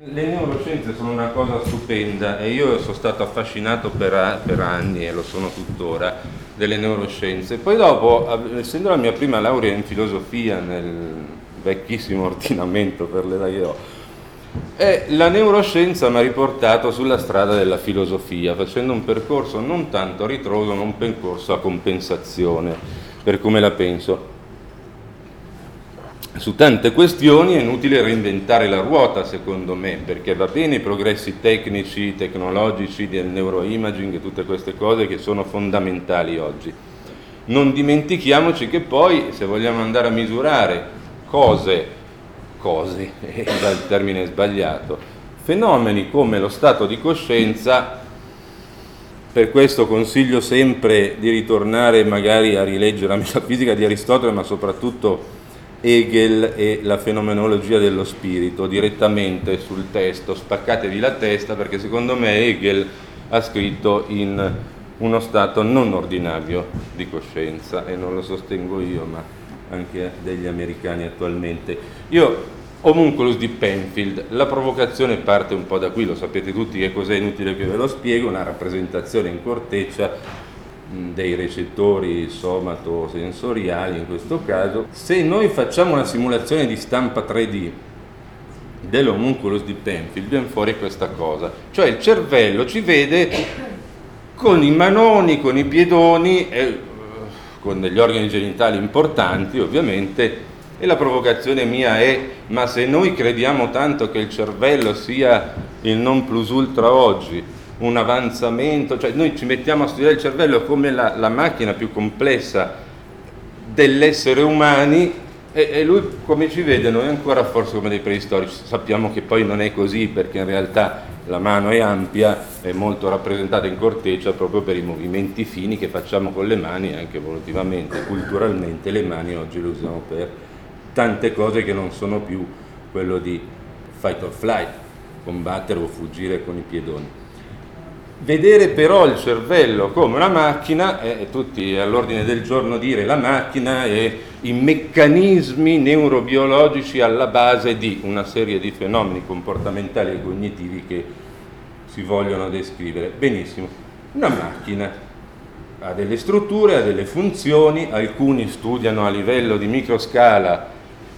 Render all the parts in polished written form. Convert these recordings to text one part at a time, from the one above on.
Le neuroscienze sono una cosa stupenda e io sono stato affascinato per anni, e lo sono tuttora, delle neuroscienze. Poi dopo, essendo la mia prima laurea in filosofia nel vecchissimo ordinamento per l'età che ho, la neuroscienza mi ha riportato sulla strada della filosofia, facendo un percorso non tanto a ritroso, ma un percorso a compensazione, per come la penso. Su tante questioni è inutile reinventare la ruota, secondo me, perché va bene i progressi tecnici, tecnologici, del neuroimaging e tutte queste cose che sono fondamentali oggi. Non dimentichiamoci che poi, se vogliamo andare a misurare cose, dal termine sbagliato, fenomeni come lo stato di coscienza. Per questo consiglio sempre di ritornare magari a rileggere la metafisica di Aristotele, ma soprattutto Hegel e la fenomenologia dello spirito, direttamente sul testo, spaccatevi la testa, perché secondo me Hegel ha scritto in uno stato non ordinario di coscienza, e non lo sostengo io, ma anche degli americani attualmente. Io, omunculus di Penfield, la provocazione parte un po' da qui, lo sapete tutti che cos'è, inutile che ve lo spiego, una rappresentazione in corteccia dei recettori somatosensoriali in questo caso. Se noi facciamo una simulazione di stampa 3D dell'omunculus di Penfield, viene fuori questa cosa, cioè il cervello ci vede con i manoni, con i piedoni, con degli organi genitali importanti ovviamente, e la provocazione mia è: ma se noi crediamo tanto che il cervello sia il non plus ultra oggi, un avanzamento, cioè noi ci mettiamo a studiare il cervello come la macchina più complessa dell'essere umani, e lui come ci vede noi ancora forse come dei preistorici. Sappiamo che poi non è così, perché in realtà la mano è ampia, è molto rappresentata in corteccia proprio per i movimenti fini che facciamo con le mani, anche evolutivamente, culturalmente le mani oggi le usiamo per tante cose che non sono più quello di fight or flight, combattere o fuggire con i piedoni. Vedere però il cervello come una macchina, tutti all'ordine del giorno dire la macchina e i meccanismi neurobiologici alla base di una serie di fenomeni comportamentali e cognitivi che si vogliono descrivere. Benissimo, una macchina ha delle strutture, ha delle funzioni, alcuni studiano a livello di microscala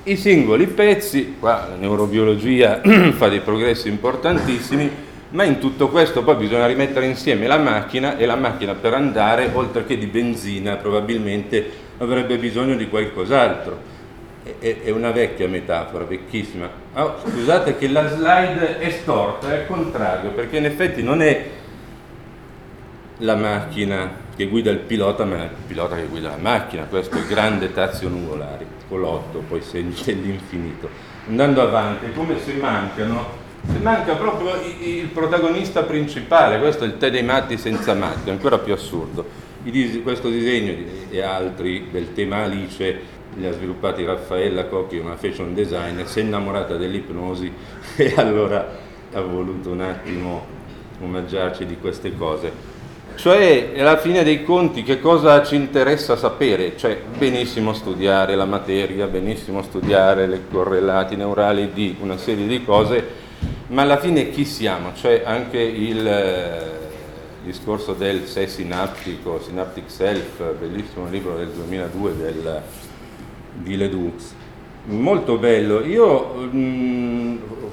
i singoli pezzi, qua la neurobiologia fa dei progressi importantissimi, ma in tutto questo poi bisogna rimettere insieme la macchina, e la macchina per andare, oltre che di benzina, probabilmente avrebbe bisogno di qualcos'altro. È una vecchia metafora, vecchissima. Oh, scusate che la slide è storta, è al contrario, perché in effetti non è la macchina che guida il pilota, ma è il pilota che guida la macchina. Questo è il grande Tazio Nuvolari, colotto, poi segni dell'infinito. Andando avanti, è come se mancano... Se manca proprio il protagonista principale, questo è il tè dei matti senza matti, ancora più assurdo. Questo disegno e altri del tema Alice li ha sviluppati Raffaella Cocchi, una fashion designer, si è innamorata dell'ipnosi e allora ha voluto un attimo omaggiarci di queste cose. Cioè, alla fine dei conti, che cosa ci interessa sapere? Cioè, benissimo studiare la materia, benissimo studiare le correlati neurali di una serie di cose, ma alla fine chi siamo? Cioè anche il discorso del sé sinaptico, Synaptic Self, bellissimo libro del 2002 di Ledoux, molto bello. Io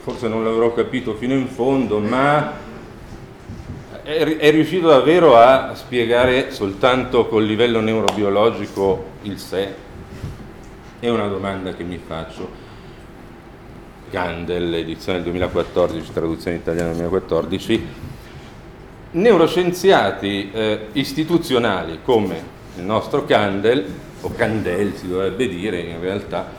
forse non l'avrò capito fino in fondo, ma è riuscito davvero a spiegare soltanto col livello neurobiologico il sé? È una domanda che mi faccio. Kandel, edizione del 2014, traduzione italiana del 2014, neuroscienziati istituzionali come il nostro Kandel, o Kandel si dovrebbe dire in realtà,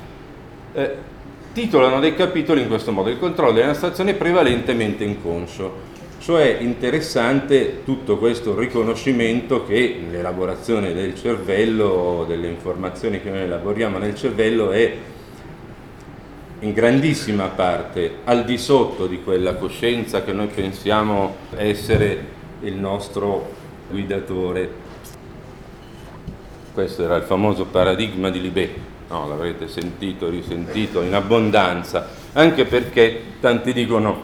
titolano dei capitoli in questo modo: il controllo della stazione prevalentemente inconscio. Cioè, interessante tutto questo riconoscimento che l'elaborazione del cervello, delle informazioni che noi elaboriamo nel cervello, è in grandissima parte al di sotto di quella coscienza che noi pensiamo essere il nostro guidatore. Questo era il famoso paradigma di Libet, no, l'avrete sentito, risentito in abbondanza, anche perché tanti dicono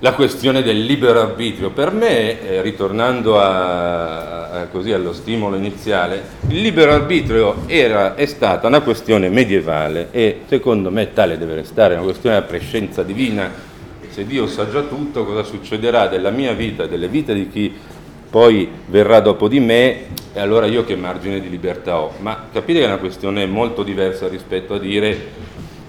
la questione del libero arbitrio. Per me, ritornando così allo stimolo iniziale, il libero arbitrio è stata una questione medievale e secondo me tale deve restare, una questione della prescienza divina. Se Dio sa già tutto, cosa succederà della mia vita, delle vite di chi poi verrà dopo di me, e allora io che margine di libertà ho? Ma capite che è una questione molto diversa rispetto a dire: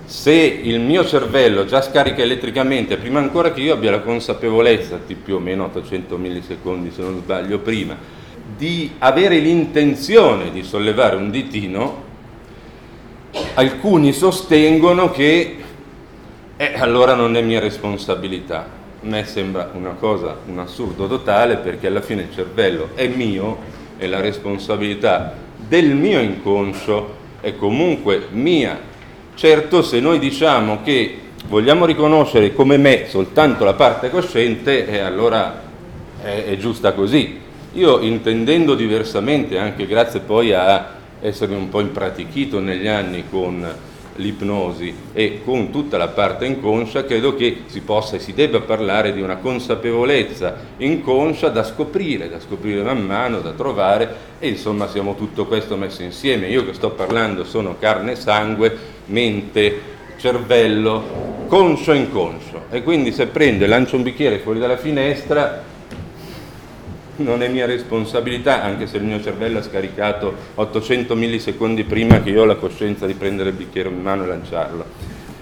se il mio cervello già scarica elettricamente prima ancora che io abbia la consapevolezza, di più o meno 800 millisecondi se non sbaglio prima, di avere l'intenzione di sollevare un ditino, alcuni sostengono che allora non è mia responsabilità. A me sembra una cosa, un assurdo totale, perché alla fine il cervello è mio e la responsabilità del mio inconscio è comunque mia. Certo, se noi diciamo che vogliamo riconoscere come me soltanto la parte cosciente, allora è giusta così. Io, intendendo diversamente, anche grazie poi a essere un po' impratichito negli anni con l'ipnosi e con tutta la parte inconscia, credo che si possa e si debba parlare di una consapevolezza inconscia da scoprire man mano, da trovare, e insomma siamo tutto questo messo insieme. Io che sto parlando sono carne e sangue, mente, cervello, conscio e inconscio, e quindi se prendo e lancio un bicchiere fuori dalla finestra non è mia responsabilità, anche se il mio cervello ha scaricato 800 millisecondi prima che io ho la coscienza di prendere il bicchiere in mano e lanciarlo.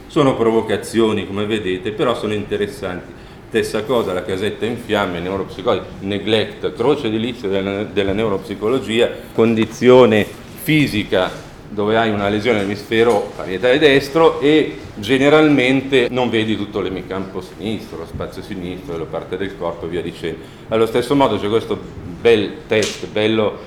Sono provocazioni, come vedete, però sono interessanti. Stessa cosa, la casetta in fiamme, neuropsicologia, neglect, croce edilizia della neuropsicologia, condizione fisica dove hai una lesione dell'emisfero parietale destro e generalmente non vedi tutto l'emicampo sinistro, lo spazio sinistro, la parte del corpo e via dicendo. Allo stesso modo c'è questo bel test, bello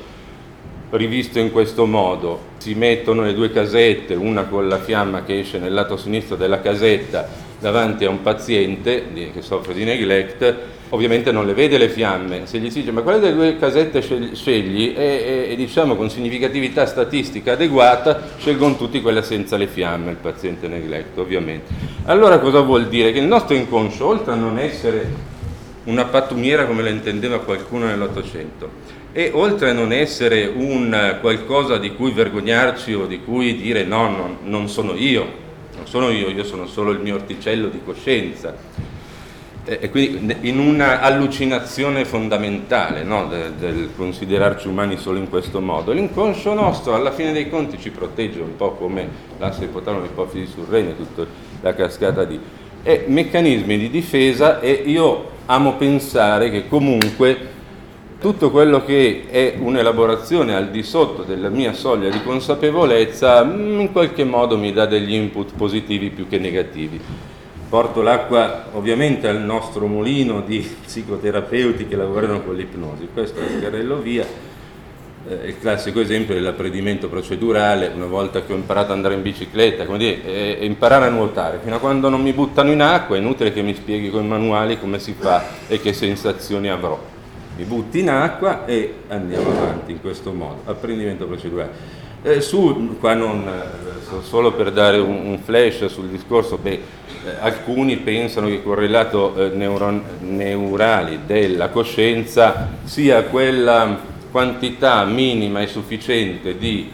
rivisto in questo modo: si mettono le due casette, una con la fiamma che esce nel lato sinistro della casetta, davanti a un paziente che soffre di neglect. Ovviamente non le vede le fiamme. Se gli si dice: ma quale delle due casette scegli? E diciamo con significatività statistica adeguata scelgono tutti quella senza le fiamme, il paziente neglect ovviamente. Allora cosa vuol dire? Che il nostro inconscio, oltre a non essere una pattumiera come la intendeva qualcuno nell'Ottocento, e oltre a non essere un qualcosa di cui vergognarci o di cui dire no, non sono io, io sono solo il mio orticello di coscienza, e quindi in una allucinazione fondamentale, no, del considerarci umani solo in questo modo, l'inconscio nostro alla fine dei conti ci protegge un po' come l'asse ipotálamo-ipofisi sul rene, tutta la cascata di meccanismi di difesa. E io amo pensare che comunque tutto quello che è un'elaborazione al di sotto della mia soglia di consapevolezza in qualche modo mi dà degli input positivi più che negativi. Porto l'acqua ovviamente al nostro mulino di psicoterapeuti che lavorano con l'ipnosi. Questo è scarrello via, il classico esempio dell'apprendimento procedurale. Una volta che ho imparato ad andare in bicicletta, come dire, è imparare a nuotare. Fino a quando non mi buttano in acqua è inutile che mi spieghi con i manuali come si fa e che sensazioni avrò. Mi butti in acqua e andiamo avanti in questo modo, apprendimento procedurale. Qua non solo per dare un flash sul discorso, alcuni pensano che il correlato neurale della coscienza sia quella quantità minima e sufficiente di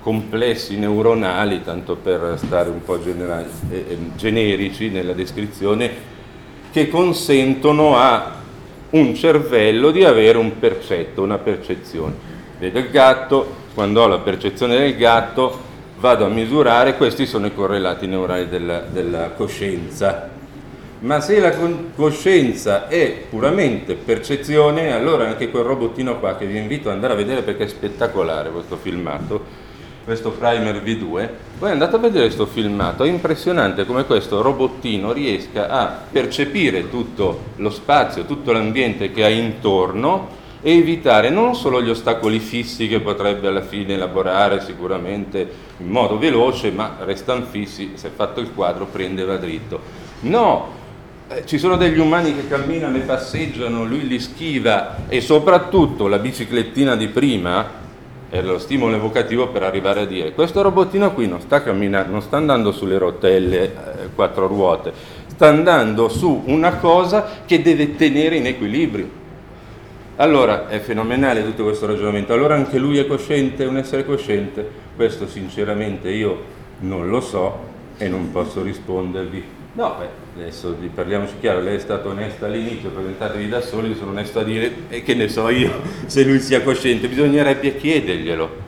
complessi neuronali, tanto per stare un po' generici nella descrizione, che consentono a un cervello di avere un percetto, una percezione. Vedo il gatto, quando ho la percezione del gatto vado a misurare, questi sono i correlati neurali della coscienza. Ma se la coscienza è puramente percezione, allora anche quel robottino qua, che vi invito ad andare a vedere perché è spettacolare questo filmato, questo primer V2, voi andate a vedere questo filmato, è impressionante come questo robottino riesca a percepire tutto lo spazio, tutto l'ambiente che ha intorno e evitare non solo gli ostacoli fissi che potrebbe alla fine elaborare sicuramente in modo veloce, ma restano fissi, se è fatto il quadro prende e va dritto. No, ci sono degli umani che camminano e passeggiano, lui li schiva, e soprattutto la biciclettina di prima è lo stimolo evocativo per arrivare a dire: questo robottino qui non sta camminando, non sta andando sulle rotelle, quattro ruote, sta andando su una cosa che deve tenere in equilibrio. Allora è fenomenale tutto questo ragionamento. Allora anche lui è cosciente, è un essere cosciente? Questo sinceramente io non lo so e non posso rispondervi. No, beh, adesso parliamoci chiaro, lei è stata onesta all'inizio, presentatevi da soli, sono onesto a dire che ne so io se lui sia cosciente, bisognerebbe chiederglielo.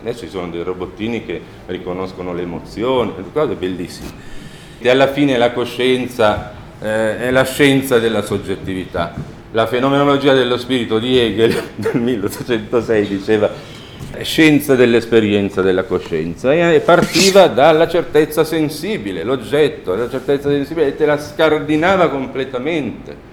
Adesso ci sono dei robottini che riconoscono le emozioni, cose bellissime. E alla fine la coscienza è la scienza della soggettività. La fenomenologia dello spirito di Hegel del 1806 diceva scienza dell'esperienza della coscienza e partiva dalla certezza sensibile, l'oggetto, la certezza sensibile, e te la scardinava completamente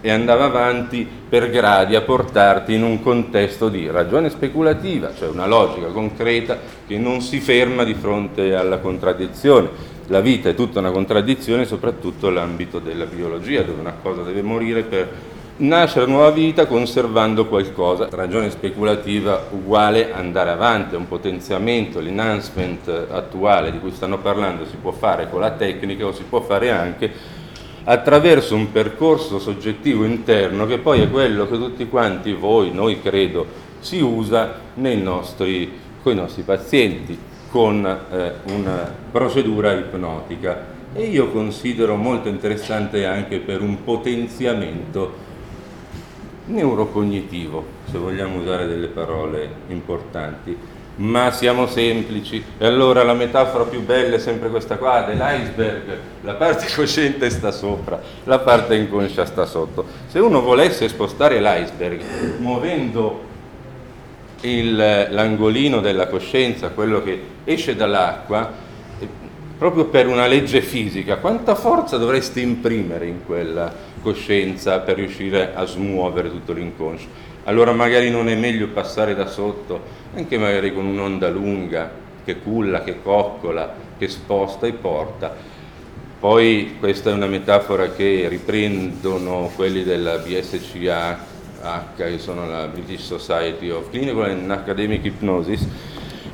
e andava avanti per gradi a portarti in un contesto di ragione speculativa, cioè una logica concreta che non si ferma di fronte alla contraddizione. La vita è tutta una contraddizione, soprattutto l'ambito della biologia, dove una cosa deve morire per nascere nuova vita conservando qualcosa. Ragione speculativa uguale andare avanti, un potenziamento, l'enhancement attuale di cui stanno parlando si può fare con la tecnica o si può fare anche attraverso un percorso soggettivo interno che poi è quello che tutti quanti voi, noi credo, si usa con i nostri pazienti con una procedura ipnotica. E io considero molto interessante anche per un potenziamento neurocognitivo, se vogliamo usare delle parole importanti. Ma siamo semplici, e allora la metafora più bella è sempre questa qua dell'iceberg: la parte cosciente sta sopra, la parte inconscia sta sotto. Se uno volesse spostare l'iceberg muovendo l'angolino della coscienza, quello che esce dall'acqua, proprio per una legge fisica, quanta forza dovresti imprimere in quella coscienza per riuscire a smuovere tutto l'inconscio? Allora magari non è meglio passare da sotto, anche magari con un'onda lunga, che culla, che coccola, che sposta e porta. Poi questa è una metafora che riprendono quelli della BSCAH, che sono la British Society of Clinical and Academic Hypnosis,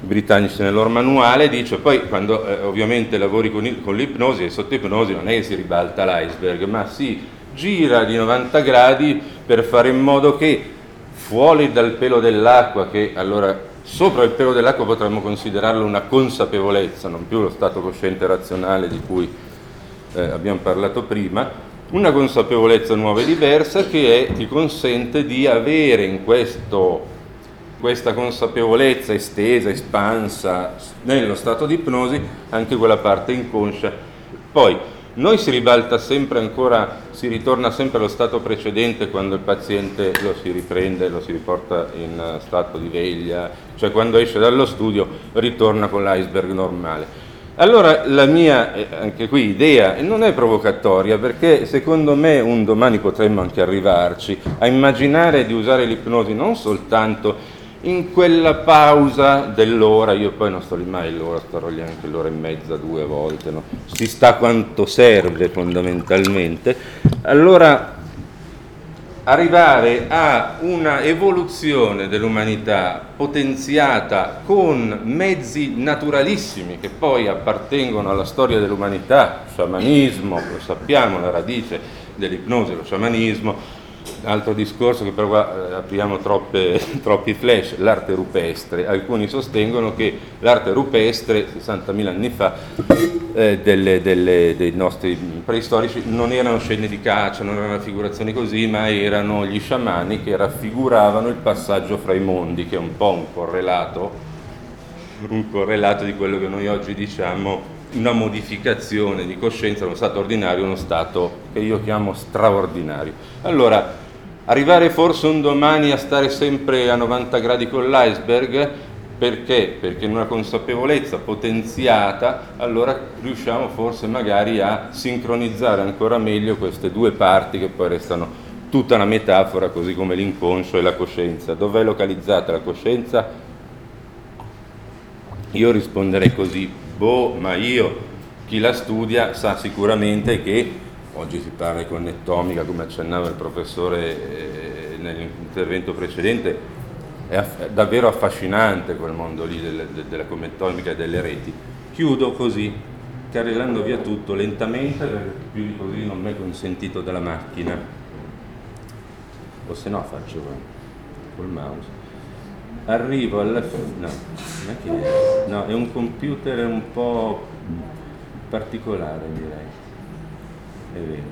britannici nel loro manuale, dice poi quando ovviamente lavori con l'ipnosi e sotto ipnosi non è che si ribalta l'iceberg, ma si gira di 90 gradi per fare in modo che fuori dal pelo dell'acqua, che allora sopra il pelo dell'acqua potremmo considerarlo una consapevolezza, non più lo stato cosciente razionale di cui abbiamo parlato prima, una consapevolezza nuova e diversa che ti consente di avere in questa consapevolezza estesa, espansa, nello stato di ipnosi, anche quella parte inconscia. Poi, noi si ribalta sempre ancora, si ritorna sempre allo stato precedente quando il paziente lo si riprende, lo si riporta in stato di veglia, cioè quando esce dallo studio ritorna con l'iceberg normale. Allora la mia, anche qui, idea non è provocatoria, perché secondo me un domani potremmo anche arrivarci a immaginare di usare l'ipnosi non soltanto in quella pausa dell'ora, io poi non sto lì mai l'ora, starò lì anche l'ora e mezza, due volte, no? Si sta quanto serve fondamentalmente. Allora arrivare a una evoluzione dell'umanità potenziata con mezzi naturalissimi che poi appartengono alla storia dell'umanità, sciamanismo, lo sappiamo, la radice dell'ipnosi, lo sciamanismo. Altro discorso che però qua apriamo troppi flash, l'arte rupestre. Alcuni sostengono che l'arte rupestre 60.000 anni fa dei nostri preistorici non erano scene di caccia, non erano raffigurazioni così, ma erano gli sciamani che raffiguravano il passaggio fra i mondi, che è un po' un correlato di quello che noi oggi diciamo una modificazione di coscienza, uno stato ordinario, uno stato che io chiamo straordinario. Allora, arrivare forse un domani a stare sempre a 90 gradi con l'iceberg, perché? Perché in una consapevolezza potenziata, allora riusciamo forse magari a sincronizzare ancora meglio queste due parti che poi restano tutta una metafora, così come l'inconscio e la coscienza. Dov'è localizzata la coscienza? Io risponderei così. Ma io, chi la studia sa sicuramente che oggi si parla di connettomica, come accennava il professore nell'intervento precedente, è davvero affascinante quel mondo lì della connettomica e delle reti. Chiudo così carrellando via tutto lentamente, perché più di così non mi è consentito dalla macchina, o se no faccio col mouse. Arrivo alla fine, no, è un computer un po' particolare, direi, è vero,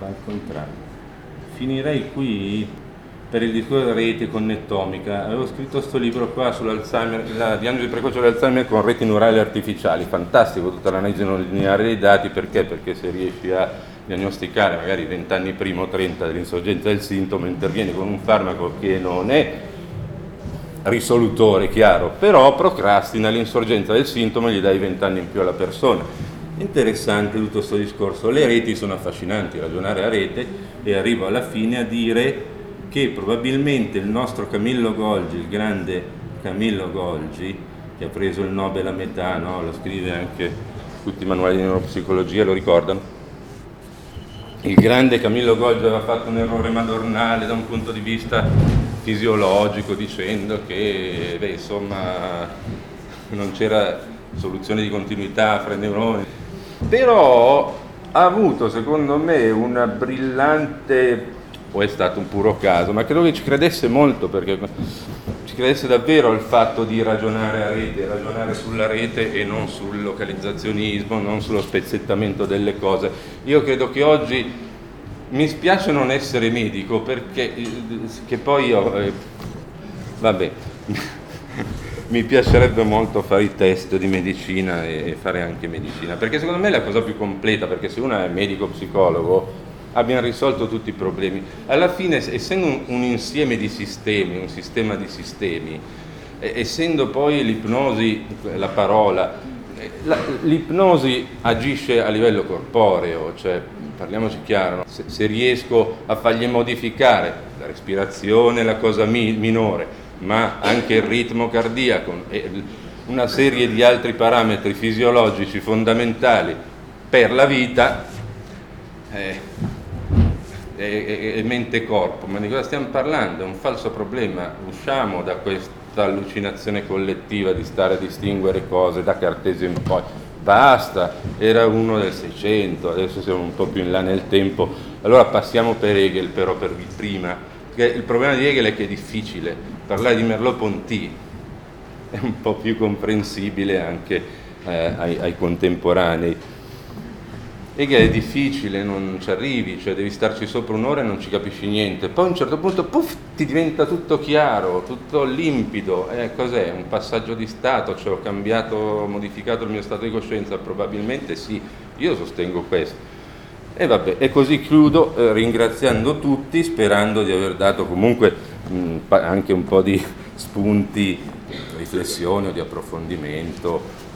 va al contrario. Finirei qui per il discorso della rete connettomica. Avevo scritto sto libro qua sull'Alzheimer, la diagnosi precoce dell'Alzheimer con reti neurali artificiali, fantastico, tutta l'analisi non lineare dei dati, perché? Perché se riesci a diagnosticare magari 20 anni prima o 30 dell'insorgenza del sintomo, intervieni con un farmaco che non è risolutore, chiaro, però procrastina l'insorgenza del sintomo e gli dai 20 anni in più alla persona. Interessante tutto questo discorso, le reti sono affascinanti, ragionare a rete, e arrivo alla fine a dire che probabilmente il nostro Camillo Golgi, il grande Camillo Golgi, che ha preso il Nobel a metà, no? Lo scrive anche tutti i manuali di neuropsicologia, lo ricordano. Il grande Camillo Golgi aveva fatto un errore madornale da un punto di vista fisiologico, dicendo che insomma non c'era soluzione di continuità fra i neuroni, però ha avuto secondo me una brillante, o è stato un puro caso, ma credo che ci credesse molto, perché ci credesse davvero al fatto di ragionare a rete, ragionare sulla rete e non sul localizzazionismo, non sullo spezzettamento delle cose. Io credo che oggi, mi spiace non essere medico, perché che poi io vabbè mi piacerebbe molto fare i test di medicina e fare anche medicina, perché secondo me è la cosa più completa, perché se uno è medico-psicologo abbiamo risolto tutti i problemi. Alla fine, essendo un insieme di sistemi, un sistema di sistemi, essendo poi l'ipnosi, la parola, l'ipnosi agisce a livello corporeo, cioè parliamoci chiaro, no? Se riesco a fargli modificare la respirazione, la cosa minore, ma anche il ritmo cardiaco, una serie di altri parametri fisiologici fondamentali per la vita, mente-corpo, ma di cosa stiamo parlando? È un falso problema. Usciamo da questa allucinazione collettiva di stare a distinguere cose da Cartesio in poi. Basta, era uno del 600, adesso siamo un po' più in là nel tempo. Allora passiamo per Hegel, però per prima. Il problema di Hegel è che è difficile. Parlare di Merleau-Ponty è un po' più comprensibile anche ai contemporanei. Hegel è difficile, non ci arrivi, cioè devi starci sopra un'ora e non ci capisci niente. Poi a un certo punto puff, ti diventa tutto chiaro, tutto limpido. Cos'è? Un passaggio di stato, cioè ho cambiato, ho modificato il mio stato di coscienza? Probabilmente sì, io sostengo questo. E vabbè, e così chiudo ringraziando tutti, sperando di aver dato comunque anche un po' di spunti, riflessione o di approfondimento.